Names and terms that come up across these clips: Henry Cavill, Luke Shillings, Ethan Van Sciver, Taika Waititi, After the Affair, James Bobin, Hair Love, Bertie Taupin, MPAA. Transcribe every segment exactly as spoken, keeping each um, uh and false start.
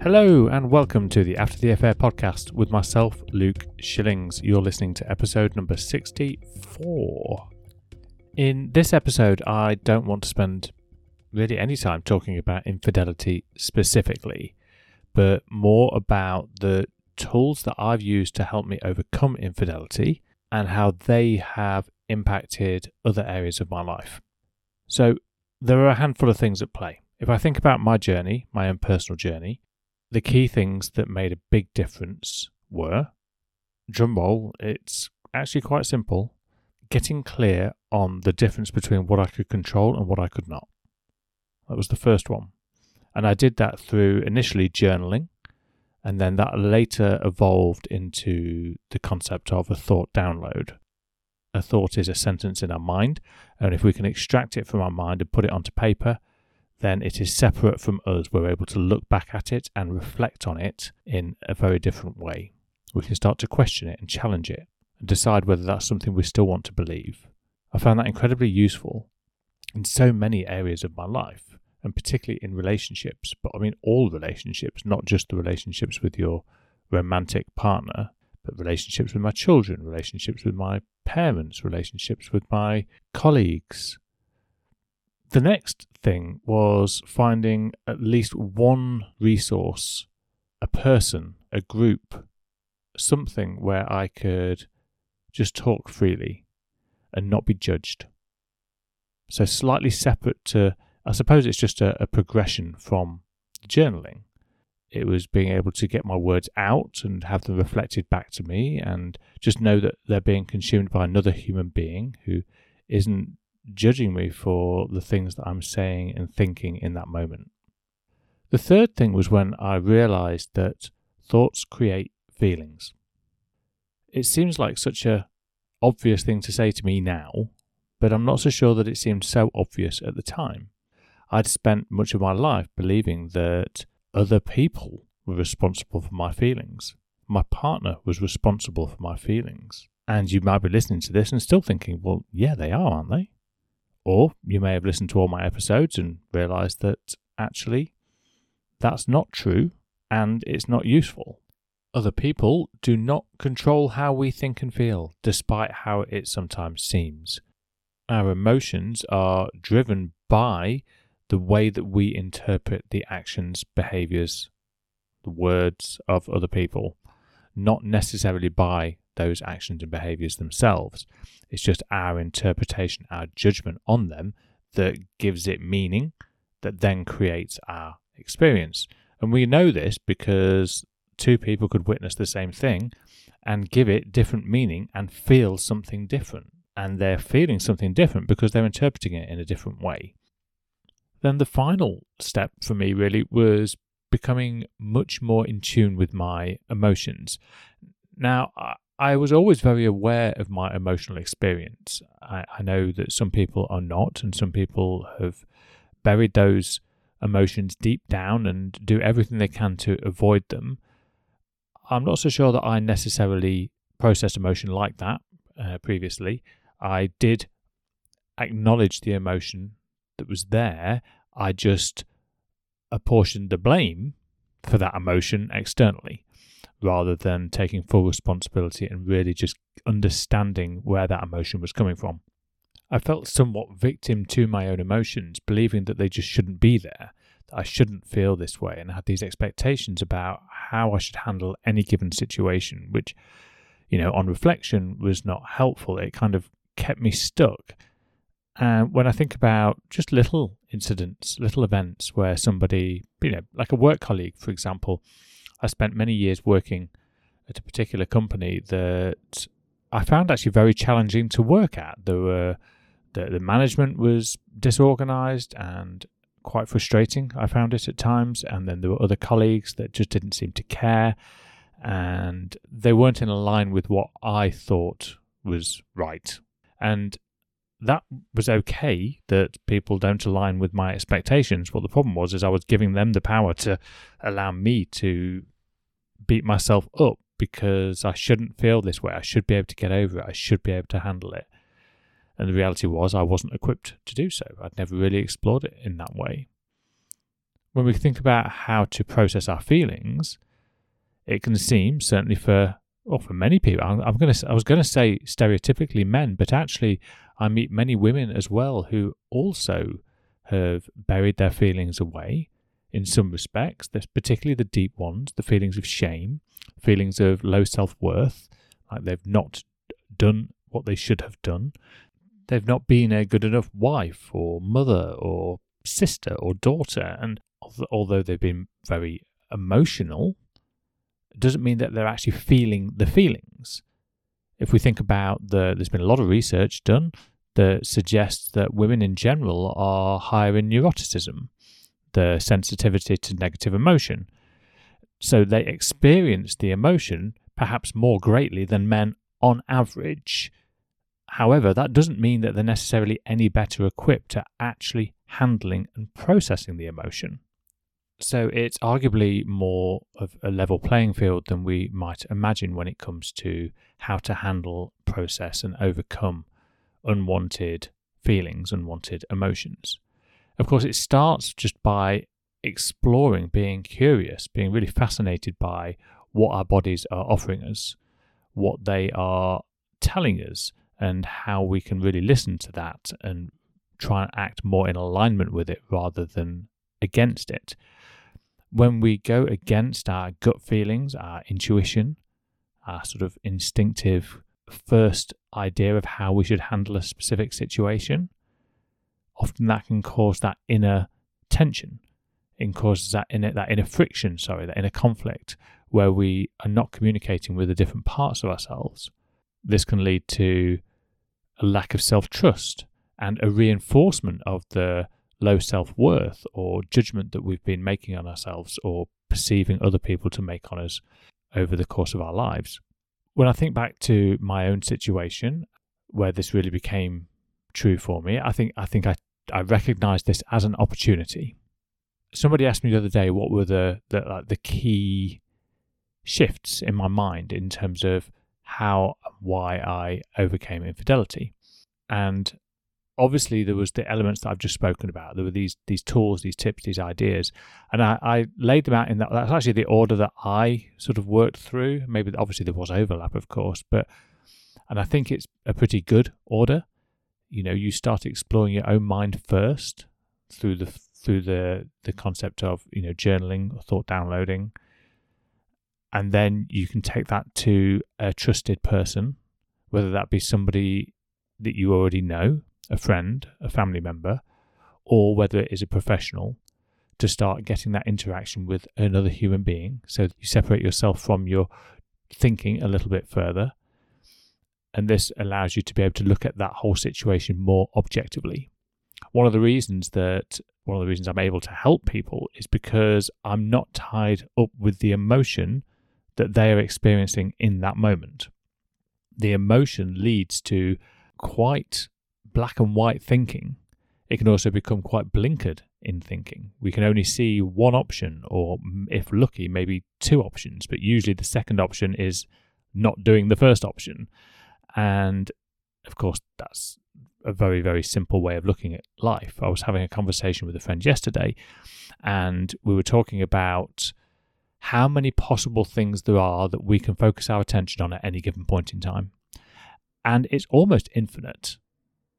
Hello and welcome to the After the Affair podcast with myself, Luke Shillings. You're listening to episode number sixty-four. In this episode, I don't want to spend really any time talking about infidelity specifically, but more about the tools that I've used to help me overcome infidelity and how they have impacted other areas of my life. So there are a handful of things at play. If I think about my journey, my own personal journey, the key things that made a big difference were, drumroll, it's actually quite simple, getting clear on the difference between what I could control and what I could not. That was the first one. And I did that through initially journaling, and then that later evolved into the concept of a thought download. A thought is a sentence in our mind, and if we can extract it from our mind and put it onto paper, then it is separate from us. We're able to look back at it and reflect on it in a very different way. We can start to question it and challenge it and decide whether that's something we still want to believe. I found that incredibly useful in so many areas of my life, and particularly in relationships, but I mean all relationships, not just the relationships with your romantic partner, but relationships with my children, relationships with my parents, relationships with my colleagues. The next thing was finding at least one resource, a person, a group, something where I could just talk freely and not be judged. So slightly separate to, I suppose it's just a, a progression from journaling. It was being able to get my words out and have them reflected back to me and just know that they're being consumed by another human being who isn't judging me for the things that I'm saying and thinking in that moment. The third thing was when I realized that thoughts create feelings. It seems like such a obvious thing to say to me now, but I'm not so sure that it seemed so obvious at the time. I'd spent much of my life believing that other people were responsible for my feelings. My partner was responsible for my feelings. And you might be listening to this and still thinking, well, yeah, they are, aren't they? Or you may have listened to all my episodes and realised that actually that's not true and it's not useful. Other people do not control how we think and feel, despite how it sometimes seems. Our emotions are driven by the way that we interpret the actions, behaviours, the words of other people, not necessarily by those actions and behaviours themselves. It's just our interpretation, our judgment on them that gives it meaning that then creates our experience. And we know this because two people could witness the same thing and give it different meaning and feel something different. And they're feeling something different because they're interpreting it in a different way. Then the final step for me really was becoming much more in tune with my emotions. Now, I I was always very aware of my emotional experience. I, I know that some people are not, and some people have buried those emotions deep down and do everything they can to avoid them. I'm not so sure that I necessarily processed emotion like that uh, previously. I did acknowledge the emotion that was there. I just apportioned the blame for that emotion externally, rather than taking full responsibility and really just understanding where that emotion was coming from. I felt somewhat victim to my own emotions, believing that they just shouldn't be there, that I shouldn't feel this way, and I had these expectations about how I should handle any given situation, which, you know, on reflection was not helpful. It kind of kept me stuck. And when I think about just little incidents, little events where somebody, you know, like a work colleague, for example, I spent many years working at a particular company that I found actually very challenging to work at. There were the, the management was disorganized and quite frustrating. I found it at times. And then there were other colleagues that just didn't seem to care, and they weren't in line with what I thought was right. And that was okay that people don't align with my expectations. What the problem was is I was giving them the power to allow me to beat myself up because I shouldn't feel this way. I should be able to get over it. I should be able to handle it. And the reality was I wasn't equipped to do so. I'd never really explored it in that way. When we think about how to process our feelings, it can seem, certainly for well, for many people, I'm, I'm going to I was going to say stereotypically men, but actually I meet many women as well who also have buried their feelings away in some respects. There's particularly the deep ones, the feelings of shame, feelings of low self-worth, like they've not done what they should have done. They've not been a good enough wife or mother or sister or daughter. And although they've been very emotional, it doesn't mean that they're actually feeling the feelings. If we think about the, there's been a lot of research done that suggests that women in general are higher in neuroticism, the sensitivity to negative emotion. So they experience the emotion perhaps more greatly than men on average. However, that doesn't mean that they're necessarily any better equipped to actually handling and processing the emotion. So it's arguably more of a level playing field than we might imagine when it comes to how to handle, process, and overcome unwanted feelings, unwanted emotions. Of course, it starts just by exploring, being curious, being really fascinated by what our bodies are offering us, what they are telling us, and how we can really listen to that and try and act more in alignment with it rather than against it. When we go against our gut feelings, our intuition, our sort of instinctive first idea of how we should handle a specific situation, often that can cause that inner tension. It causes that inner, that inner friction, sorry, that inner conflict where we are not communicating with the different parts of ourselves. This can lead to a lack of self-trust and a reinforcement of the low self-worth or judgment that we've been making on ourselves or perceiving other people to make on us over the course of our lives. When I think back to my own situation where this really became true for me, I think I think I, I recognized this as an opportunity. Somebody asked me the other day what were the, the, like the key shifts in my mind in terms of how and why I overcame infidelity. And obviously there was the elements that I've just spoken about. There were these these tools, these tips, these ideas. And I, I laid them out in that. That's actually the order that I sort of worked through. Maybe obviously there was overlap, of course, but and I think it's a pretty good order. You know, you start exploring your own mind first through the through the the concept of, you know, journaling or thought downloading. And then you can take that to a trusted person, whether that be somebody that you already know, a friend, a family member, or whether it is a professional, to start getting that interaction with another human being. So you separate yourself from your thinking a little bit further. And this allows you to be able to look at that whole situation more objectively. One of the reasons that one of the reasons I'm able to help people is because I'm not tied up with the emotion that they are experiencing in that moment. The emotion leads to quite black and white thinking. It can also become quite blinkered in thinking. We can only see one option, or if lucky, maybe two options, but usually the second option is not doing the first option. And of course, that's a very, very simple way of looking at life. I was having a conversation with a friend yesterday, and we were talking about how many possible things there are that we can focus our attention on at any given point in time. And it's almost infinite.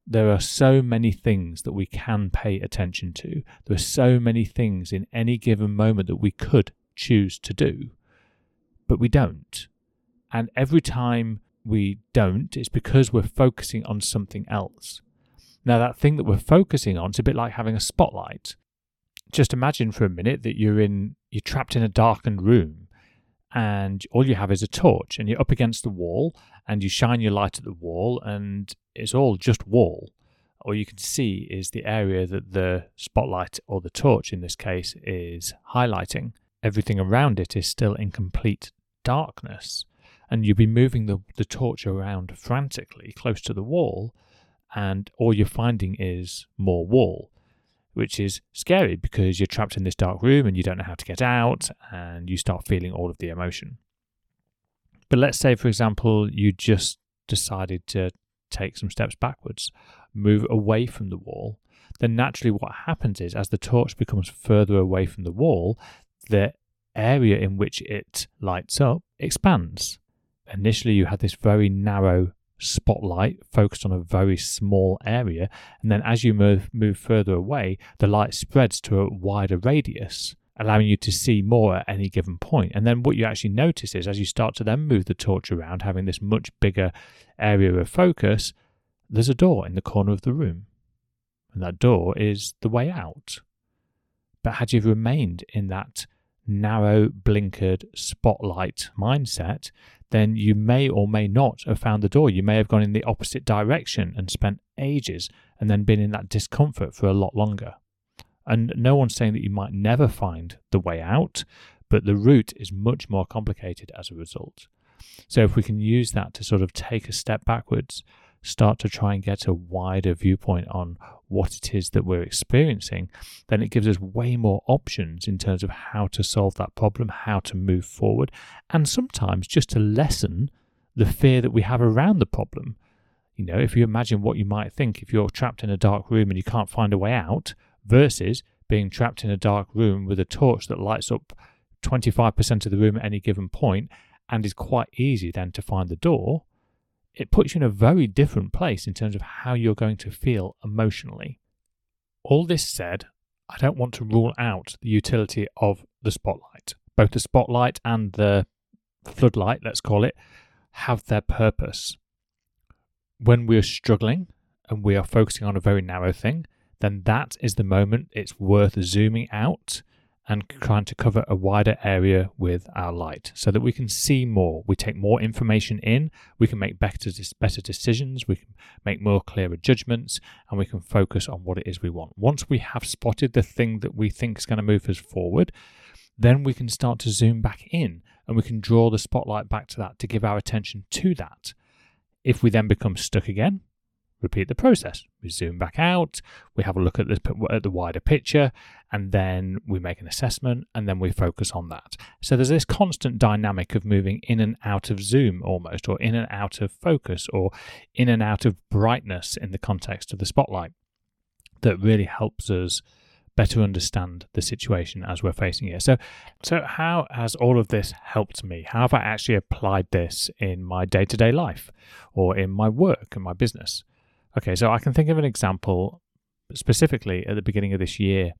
There are so many things that we can pay attention to. There are so many things in any given moment that we could choose to do, but we don't. And every time we don't, it's because we're focusing on something else. Now, that thing that we're focusing on is a bit like having a spotlight. Just imagine for a minute that you're in, you're trapped in a darkened room, and all you have is a torch, and you're up against the wall, and you shine your light at the wall, and it's all just wall. all you can see is the area that the spotlight, or the torch in this case, is highlighting. Everything around it is still in complete darkness, and you'll be moving the, the torch around frantically close to the wall, and all you're finding is more wall, which is scary because you're trapped in this dark room and you don't know how to get out, and you start feeling all of the emotion. But let's say, for example, you just decided to take some steps backwards, move away from the wall. Then naturally what happens is, as the torch becomes further away from the wall, the area in which it lights up expands. Initially you had this very narrow spotlight focused on a very small area, and then as you move, move further away, the light spreads to a wider radius, allowing you to see more at any given point. And then what you actually notice is, as you start to then move the torch around, having this much bigger area of focus, there's a door in the corner of the room, and that door is the way out. But had you remained in that narrow, blinkered spotlight mindset, then you may or may not have found the door. You may have gone in the opposite direction and spent ages, and then been in that discomfort for a lot longer. And no one's saying that you might never find the way out, but the route is much more complicated as a result. So if we can use that to sort of take a step backwards, start to try and get a wider viewpoint on what it is that we're experiencing, then it gives us way more options in terms of how to solve that problem, how to move forward, and sometimes just to lessen the fear that we have around the problem. You know, if you imagine what you might think if you're trapped in a dark room and you can't find a way out, versus being trapped in a dark room with a torch that lights up twenty-five percent of the room at any given point and is quite easy then to find the door, it puts you in a very different place in terms of how you're going to feel emotionally. All this said, I don't want to rule out the utility of the spotlight. Both the spotlight and the floodlight, let's call it, have their purpose. When we are struggling and we are focusing on a very narrow thing, then that is the moment it's worth zooming out and trying to cover a wider area with our light so that we can see more. We take more information in, we can make better, better decisions, we can make more clearer judgments, and we can focus on what it is we want. Once we have spotted the thing that we think is going to move us forward, then we can start to zoom back in and we can draw the spotlight back to that to give our attention to that. If we then become stuck again, repeat the process. We zoom back out, we have a look at the, at the wider picture, and then we make an assessment, and then we focus on that. So there's this constant dynamic of moving in and out of zoom almost, or in and out of focus, or in and out of brightness in the context of the spotlight, that really helps us better understand the situation as we're facing it. So, so how has all of this helped me? How have I actually applied this in my day-to-day life, or in my work and my business? Okay, so I can think of an example specifically at the beginning of this year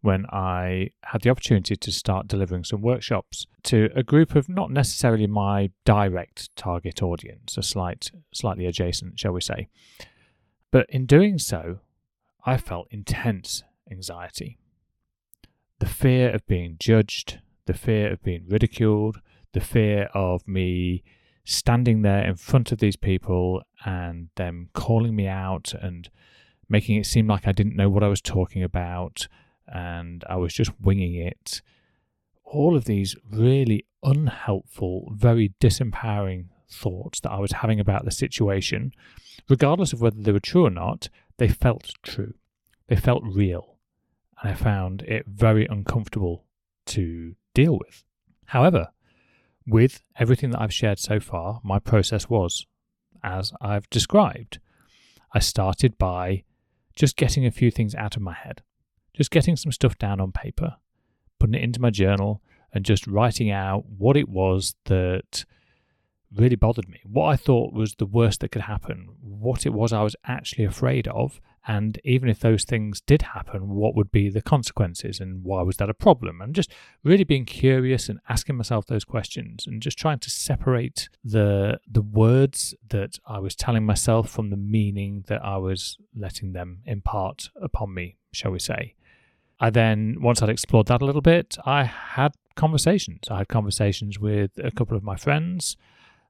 when I had the opportunity to start delivering some workshops to a group of not necessarily my direct target audience, a slight, slightly adjacent, shall we say. But in doing so, I felt intense anxiety. The fear of being judged, the fear of being ridiculed, the fear of me standing there in front of these people and them calling me out and making it seem like I didn't know what I was talking about and I was just winging it. All of these really unhelpful, very disempowering thoughts that I was having about the situation, regardless of whether they were true or not, they felt true. They felt real. And I found it very uncomfortable to deal with. However, with everything that I've shared so far, my process was as I've described. I started by just getting a few things out of my head, just getting some stuff down on paper, putting it into my journal, and just writing out what it was that really bothered me, what I thought was the worst that could happen, what it was I was actually afraid of, and even if those things did happen, what would be the consequences and why was that a problem? And just really being curious and asking myself those questions and just trying to separate the the words that I was telling myself from the meaning that I was letting them impart upon me, shall we say. I then, once I'd explored that a little bit, I had conversations. I had conversations with a couple of my friends.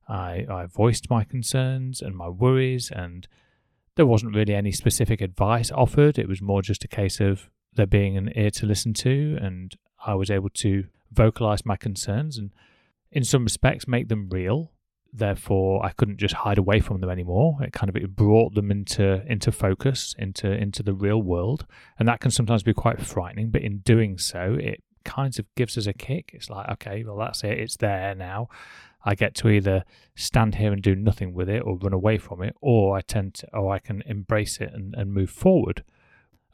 I, I voiced my concerns and my worries and There wasn't really any specific advice offered. It was more just a case of there being an ear to listen to, and I was able to vocalize my concerns and in some respects make them real. Therefore, I couldn't just hide away from them anymore. It kind of it brought them into into focus, into into the real world, and that can sometimes be quite frightening. But in doing so, it kind of gives us a kick. It's like, okay, well, that's it. It's there now. I get to either stand here and do nothing with it or run away from it, or I tend to, or I can embrace it and, and move forward.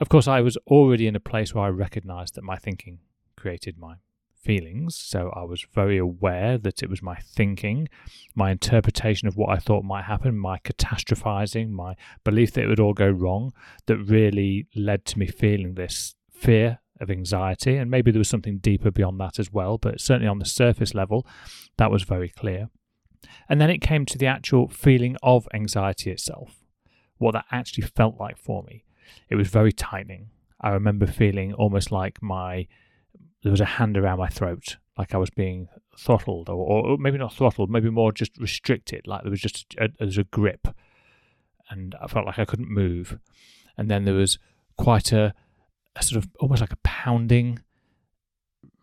Of course, I was already in a place where I recognised that my thinking created mine. Feelings, so I was very aware that it was my thinking, my interpretation of what I thought might happen, my catastrophizing, my belief that it would all go wrong, that really led to me feeling this fear of anxiety. And maybe there was something deeper beyond that as well, but certainly on the surface level, that was very clear. And then it came to the actual feeling of anxiety itself, what that actually felt like for me. It was very tightening. I remember feeling almost like my there was a hand around my throat, like I was being throttled, or, or maybe not throttled, maybe more just restricted, like there was just a, there was a grip, and I felt like I couldn't move. And then there was quite a, a sort of almost like a pounding,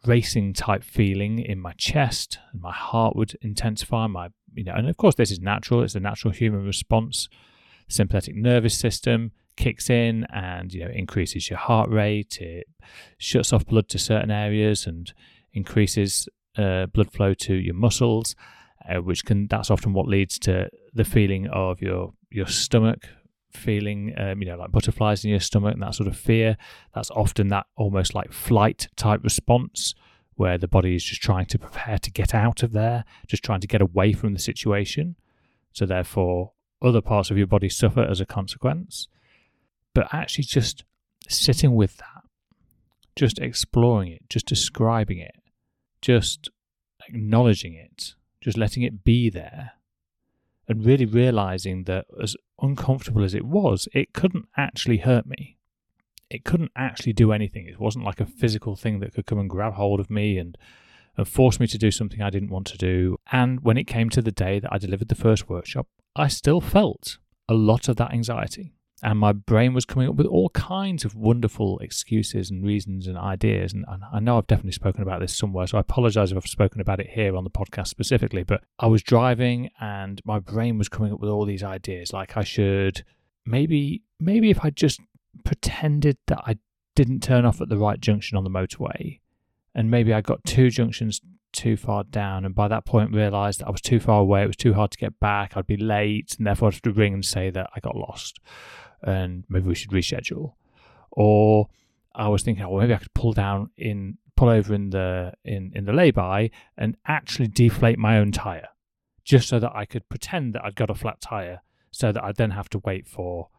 racing type feeling in my chest, and my heart would intensify. My, you know, and of course this is natural; it's the natural human response. The sympathetic nervous system kicks in and, you know, increases your heart rate, it shuts off blood to certain areas and increases uh, blood flow to your muscles, uh, which can, that's often what leads to the feeling of your your stomach feeling, um, you know, like butterflies in your stomach and that sort of fear. That's often that almost like flight type response where the body is just trying to prepare to get out of there, just trying to get away from the situation. So therefore, other parts of your body suffer as a consequence. But actually just sitting with that, just exploring it, just describing it, just acknowledging it, just letting it be there, and really realizing that as uncomfortable as it was, it couldn't actually hurt me. It couldn't actually do anything. It wasn't like a physical thing that could come and grab hold of me and, and force me to do something I didn't want to do. And when it came to the day that I delivered the first workshop, I still felt a lot of that anxiety. And my brain was coming up with all kinds of wonderful excuses and reasons and ideas. And, and I know I've definitely spoken about this somewhere, so I apologise if I've spoken about it here on the podcast specifically. But I was driving and my brain was coming up with all these ideas. Like I should, maybe, maybe if I just pretended that I didn't turn off at the right junction on the motorway, and maybe I got two junctions too far down, and by that point realised that I was too far away, it was too hard to get back, I'd be late, and therefore I'd have to ring and say that I got lost, and maybe we should reschedule. Or I was thinking, oh, maybe I could pull down in, pull over in the in, in the lay-by and actually deflate my own tyre, just so that I could pretend that I'd got a flat tyre, so that I'd then have to wait for,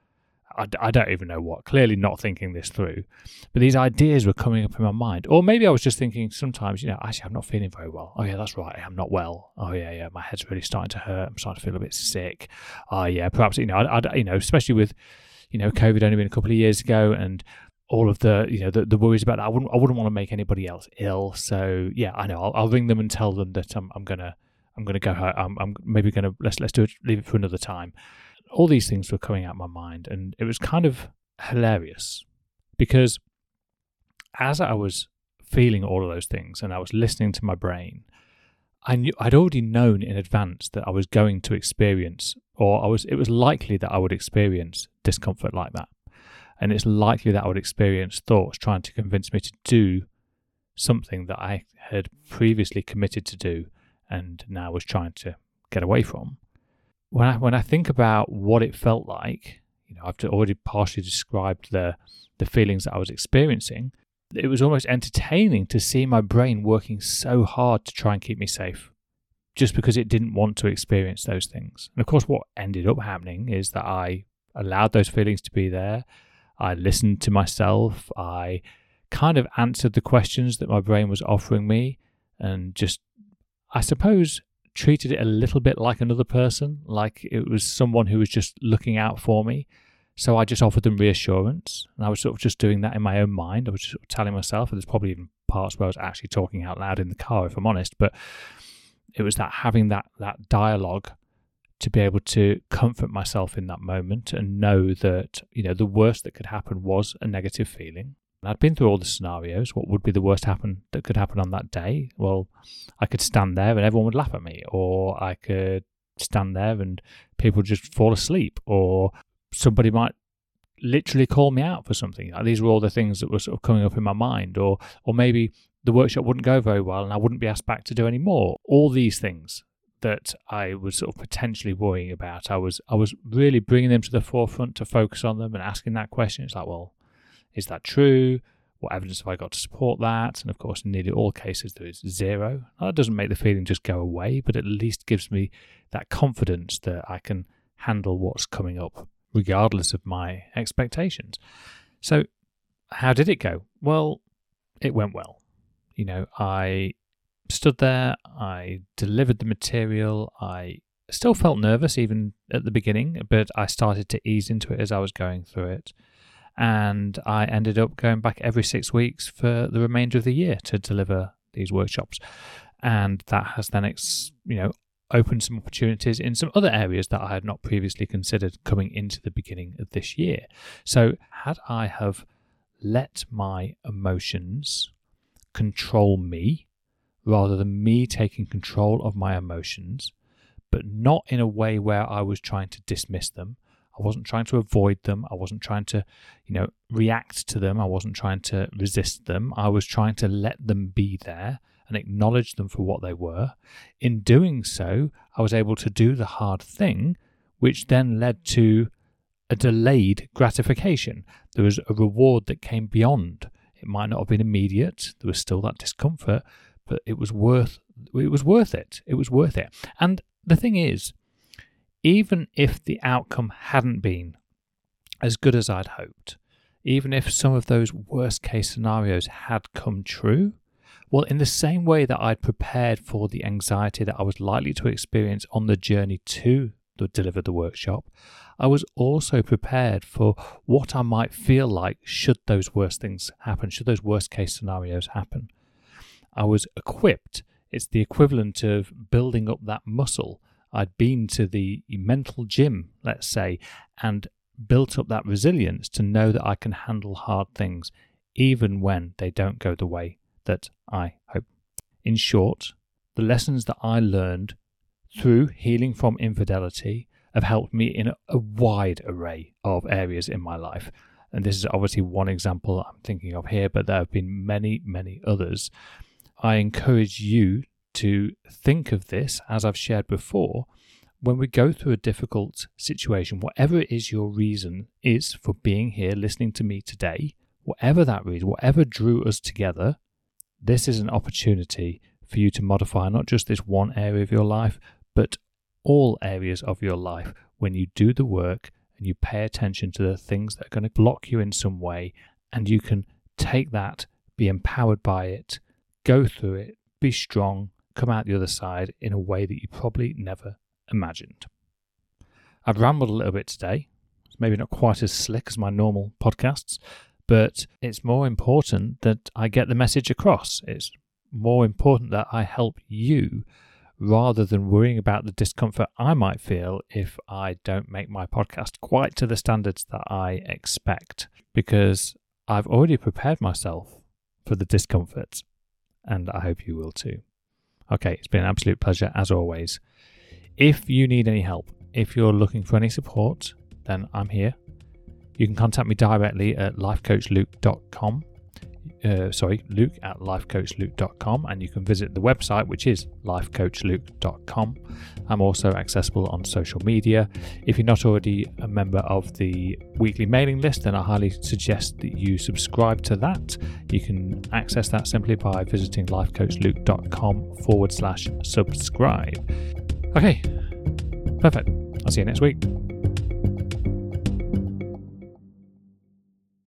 I, I don't even know what, clearly not thinking this through. But these ideas were coming up in my mind. Or maybe I was just thinking sometimes, you know, actually I'm not feeling very well. Oh yeah, that's right, I'm not well. Oh yeah, yeah, my head's really starting to hurt. I'm starting to feel a bit sick. Oh yeah, perhaps, you know, I, I, you know, especially with, you know, COVID only been a couple of years ago, and all of the, you know, the, the worries about that. I wouldn't, I wouldn't want to make anybody else ill. So yeah, I know, I'll, I'll ring them and tell them that I'm, I'm gonna, I'm gonna go home. I'm, I'm maybe gonna let's, let's do it, leave it for another time. All these things were coming out of my mind, and it was kind of hilarious because as I was feeling all of those things and I was listening to my brain, I knew I'd already known in advance that I was going to experience, or I was it was likely that I would experience discomfort like that, and it's likely that I would experience thoughts trying to convince me to do something that I had previously committed to do and now was trying to get away from. When I, when I think about what it felt like, you know, I've already partially described the the feelings that I was experiencing. It was almost entertaining to see my brain working so hard to try and keep me safe, just because it didn't want to experience those things. And of course, what ended up happening is that I allowed those feelings to be there. I listened to myself. I kind of answered the questions that my brain was offering me, and just, I suppose, treated it a little bit like another person, like it was someone who was just looking out for me. So I just offered them reassurance, and I was sort of just doing that in my own mind. I was just sort of telling myself, and there's probably even parts where I was actually talking out loud in the car, if I'm honest, but it was that having that that dialogue to be able to comfort myself in that moment and know that, you know, the worst that could happen was a negative feeling. And I'd been through all the scenarios. What would be the worst happen that could happen on that day? Well, I could stand there and everyone would laugh at me, or I could stand there and people just fall asleep, or somebody might literally call me out for something. Like, these were all the things that were sort of coming up in my mind, or or maybe the workshop wouldn't go very well and I wouldn't be asked back to do any more. All these things that I was sort of potentially worrying about, I was I was really bringing them to the forefront to focus on them and asking that question. It's like, well, is that true? What evidence have I got to support that? And of course, in nearly all cases, there is zero. Now, that doesn't make the feeling just go away, but at least gives me that confidence that I can handle what's coming up, regardless of my expectations. So how did it go? Well, it went well. You know, I stood there, I delivered the material, I still felt nervous even at the beginning, but I started to ease into it as I was going through it. And I ended up going back every six weeks for the remainder of the year to deliver these workshops. And that has then, ex- you know, opened some opportunities in some other areas that I had not previously considered coming into the beginning of this year. So had I have let my emotions control me, rather than me taking control of my emotions, but not in a way where I was trying to dismiss them, I wasn't trying to avoid them. I wasn't trying to, you know, react to them. I wasn't trying to resist them. I was trying to let them be there and acknowledge them for what they were. In doing so, I was able to do the hard thing, which then led to a delayed gratification. There was a reward that came beyond. It might not have been immediate. There was still that discomfort, but it was worth it was worth it. It was worth it. And the thing is, even if the outcome hadn't been as good as I'd hoped, even if some of those worst case scenarios had come true, well, in the same way that I'd prepared for the anxiety that I was likely to experience on the journey to deliver the workshop, I was also prepared for what I might feel like should those worst things happen, should those worst case scenarios happen. I was equipped. It's the equivalent of building up that muscle. I'd been to the mental gym, let's say, and built up that resilience to know that I can handle hard things, even when they don't go the way that I hope. In short, the lessons that I learned through healing from infidelity have helped me in a wide array of areas in my life. And this is obviously one example I'm thinking of here, but there have been many, many others. I encourage you to think of this, as I've shared before, when we go through a difficult situation, whatever it is your reason is for being here, listening to me today, whatever that reason, whatever drew us together, this is an opportunity for you to modify not just this one area of your life, but all areas of your life when you do the work and you pay attention to the things that are going to block you in some way, and you can take that, be empowered by it, go through it, be strong, come out the other side in a way that you probably never imagined. I've rambled a little bit today. It's maybe not quite as slick as my normal podcasts, but it's more important that I get the message across. It's more important that I help you rather than worrying about the discomfort I might feel if I don't make my podcast quite to the standards that I expect, because I've already prepared myself for the discomfort, and I hope you will too. Okay, it's been an absolute pleasure as always. If you need any help, if you're looking for any support, then I'm here. You can contact me directly at life coach luke dot com. Uh, sorry, Luke at life coach luke dot com, and you can visit the website, which is life coach luke dot com. I'm also accessible on social media. If you're not already a member of the weekly mailing list, then I highly suggest that you subscribe to that. You can access that simply by visiting life coach luke dot com forward slash subscribe. Okay, perfect. I'll see you next week.